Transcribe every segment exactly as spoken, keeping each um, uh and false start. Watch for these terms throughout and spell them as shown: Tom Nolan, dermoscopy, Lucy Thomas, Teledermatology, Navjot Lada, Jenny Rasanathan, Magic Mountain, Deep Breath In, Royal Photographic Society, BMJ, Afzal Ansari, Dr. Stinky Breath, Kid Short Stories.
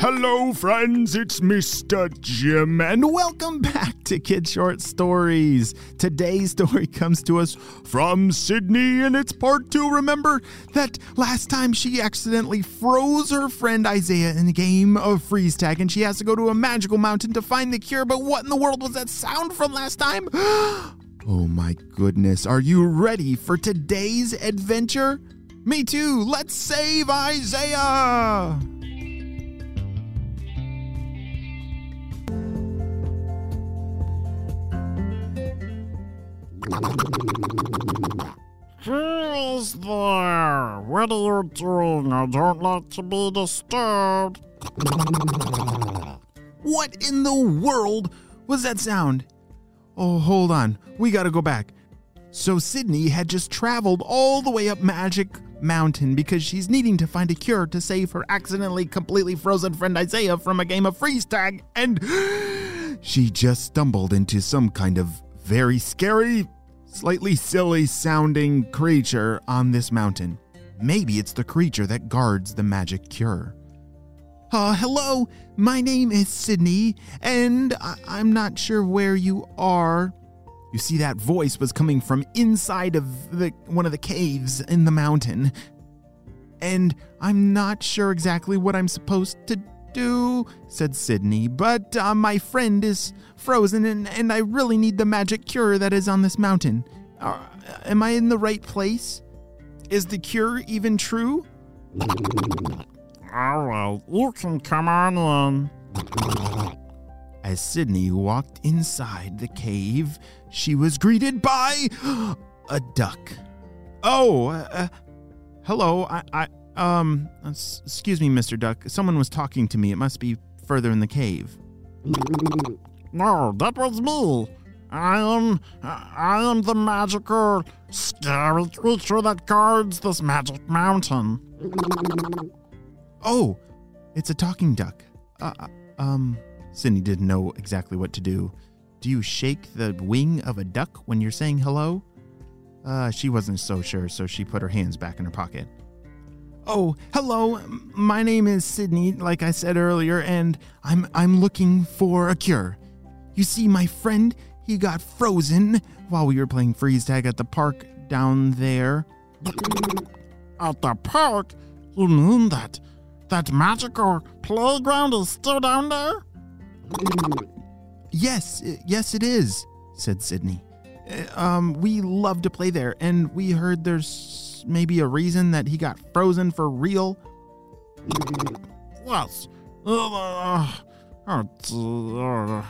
Hello, friends, it's Mister Jim, and welcome back to Kid Short Stories. Today's story comes to us from Sydney, and it's part two. Remember that last time she accidentally froze her friend Isaiah in a game of freeze tag, and she has to go to a magical mountain to find the cure. But what in the world was that sound from last time? Oh my goodness, are you ready for today's adventure? Me too, let's save Isaiah! Who is there? What are you doing? I don't like to be disturbed. What in the world was that sound? Oh, hold on. We gotta go back. So Sydney had just traveled all the way up Magic Mountain because she's needing to find a cure to save her accidentally completely frozen friend Isaiah from a game of freeze tag, and she just stumbled into some kind of very scary, slightly silly sounding creature on this mountain. Maybe it's the creature that guards the magic cure. Uh, hello, my name is Sydney, and I- I'm not sure where you are. You see, that voice was coming from inside of the, one of the caves in the mountain. And I'm not sure exactly what I'm supposed to do, said Sydney, but uh, my friend is frozen and, and I really need the magic cure that is on this mountain. Uh, am I in the right place? Is the cure even true? All right, you can come on in. As Sydney walked inside the cave, she was greeted by a duck. Oh, uh, hello, I, I, um, excuse me, Mister Duck. Someone was talking to me. It must be further in the cave. No, that was me. I am, I am the magical, scary creature that guards this magic mountain. Oh, it's a talking duck. Uh, um... Sydney didn't know exactly what to do. Do you shake the wing of a duck when you're saying hello? Uh, she wasn't so sure, so she put her hands back in her pocket. Oh, hello. My name is Sydney, like I said earlier, and I'm I'm looking for a cure. You see, my friend, he got frozen while we were playing freeze tag at the park down there. At the park? You mean that that magical playground is still down there? Yes, yes it is, said Sydney. Um, we love to play there, and we heard there's maybe a reason that he got frozen for real. Yes. Uh, uh, uh,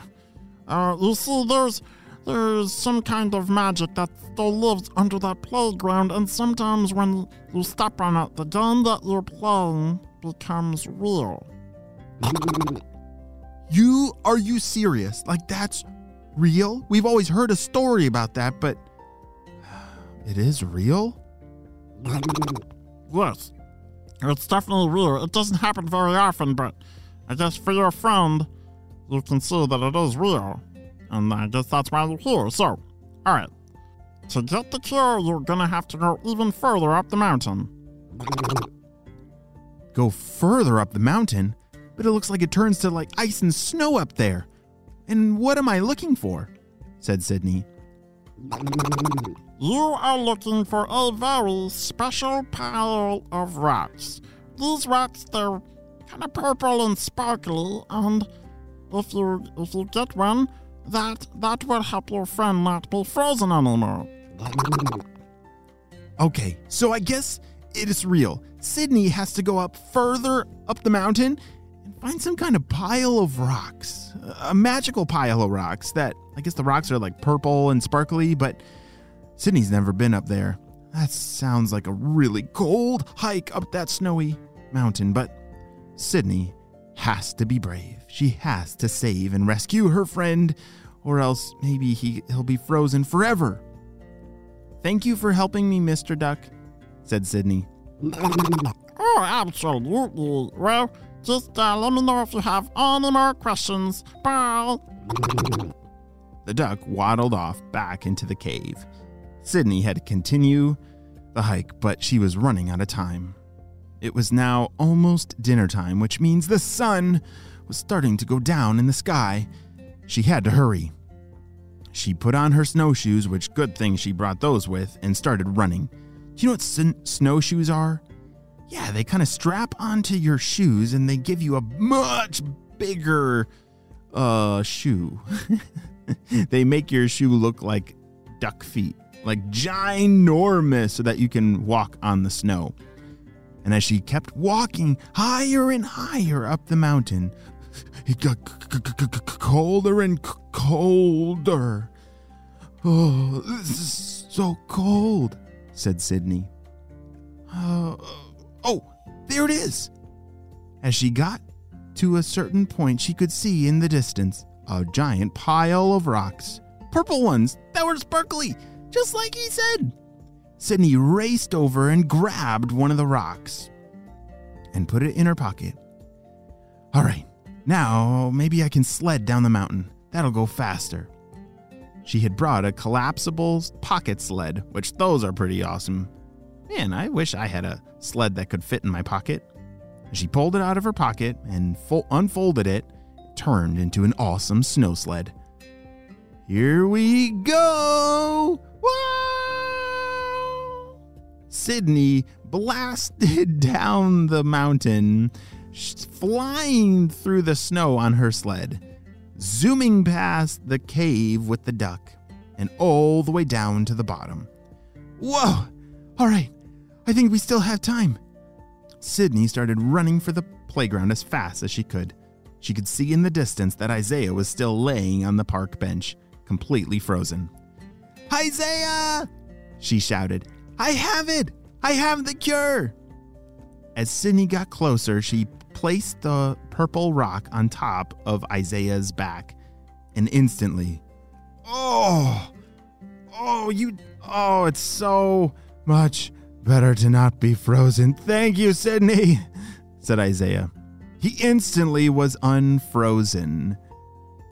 uh, you see, there's, there's some kind of magic that still lives under that playground, and sometimes when you step on it, the game that you're playing becomes real. You, are you serious? Like, that's real? We've always heard a story about that, but it is real? Yes, it's definitely real. It doesn't happen very often, but I guess for your friend, you can see that it is real. And I guess that's why you're here. So, all right, to get the cure, you're gonna have to go even further up the mountain. Go further up the mountain? But it looks like it turns to like ice and snow up there. And what am I looking for? Said Sydney. You are looking for a very special pile of rocks. These rocks, they're kind of purple and sparkly, and if you if you get one, that that will help your friend not be frozen anymore. Okay, so I guess it is real. Sydney has to go up further up the mountain. Find some kind of pile of rocks, a magical pile of rocks that, I guess the rocks are like purple and sparkly, but Sydney's never been up there. That sounds like a really cold hike up that snowy mountain, but Sydney has to be brave. She has to save and rescue her friend, or else maybe he, he'll be frozen forever. Thank you for helping me, Mister Duck, said Sydney. Oh, absolutely. Well, Just uh, let me know if you have any more questions. Bye. The duck waddled off back into the cave. Sydney had to continue the hike, but she was running out of time. It was now almost dinner time, which means the sun was starting to go down in the sky. She had to hurry. She put on her snowshoes, which good thing she brought those with, and started running. You know what sn- snowshoes are? Yeah, they kind of strap onto your shoes and they give you a much bigger uh, shoe. They make your shoe look like duck feet, like ginormous, so that you can walk on the snow. And as she kept walking higher and higher up the mountain, it got c- c- c- colder and c- colder. "Oh, this is so cold," said Sydney. Uh, oh, there it is. As she got to a certain point, she could see in the distance a giant pile of rocks, purple ones that were sparkly, just like he said. Sydney raced over and grabbed one of the rocks and put it in her pocket. "All right, now maybe I can sled down the mountain. That'll go faster." She had brought a collapsible pocket sled, which those are pretty awesome. Man, I wish I had a sled that could fit in my pocket. She pulled it out of her pocket and fo- unfolded it, turned into an awesome snow sled. "Here we go! Wow!" Sydney blasted down the mountain, flying through the snow on her sled, zooming past the cave with the duck and all the way down to the bottom. "Whoa! All right, I think we still have time." Sydney started running for the playground as fast as she could. She could see in the distance that Isaiah was still laying on the park bench, completely frozen. "Isaiah!" she shouted. "I have it! I have the cure!" As Sydney got closer, she placed the purple rock on top of Isaiah's back, and instantly, oh, oh, you, oh, it's so much better to not be frozen. "Thank you, Sydney," said Isaiah. He instantly was unfrozen.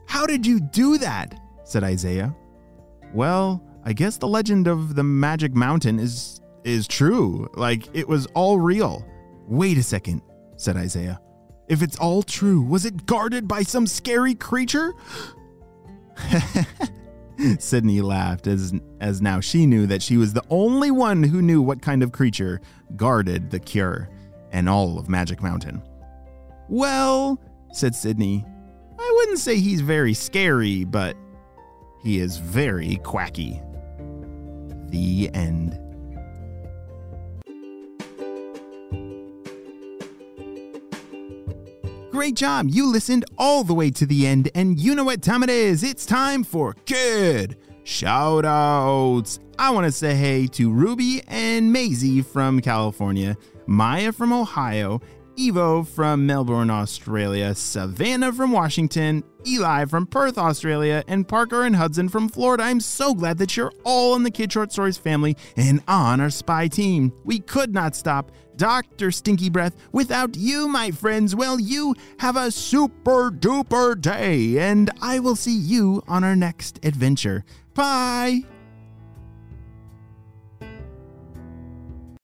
"How did you do that?" said Isaiah. "Well, I guess the legend of the Magic Mountain is is true. Like, it was all real." "Wait a second," said Isaiah. "If it's all true, was it guarded by some scary creature?" Sydney laughed as as now she knew that she was the only one who knew what kind of creature guarded the cure and all of Magic Mountain. "Well," said Sydney, "I wouldn't say he's very scary, but he is very quacky." The end. Great job! You listened all the way to the end, and you know what time it is. It's time for Kid Shout Outs. I want to say hey to Ruby and Maisie from California, Maya from Ohio, Evo from Melbourne, Australia, Savannah from Washington, Eli from Perth, Australia, and Parker and Hudson from Florida. I'm so glad that you're all in the Kid Short Stories family and on our spy team. We could not stop Doctor Stinky Breath without you, my friends. Well, you have a super duper day, and I will see you on our next adventure. Bye!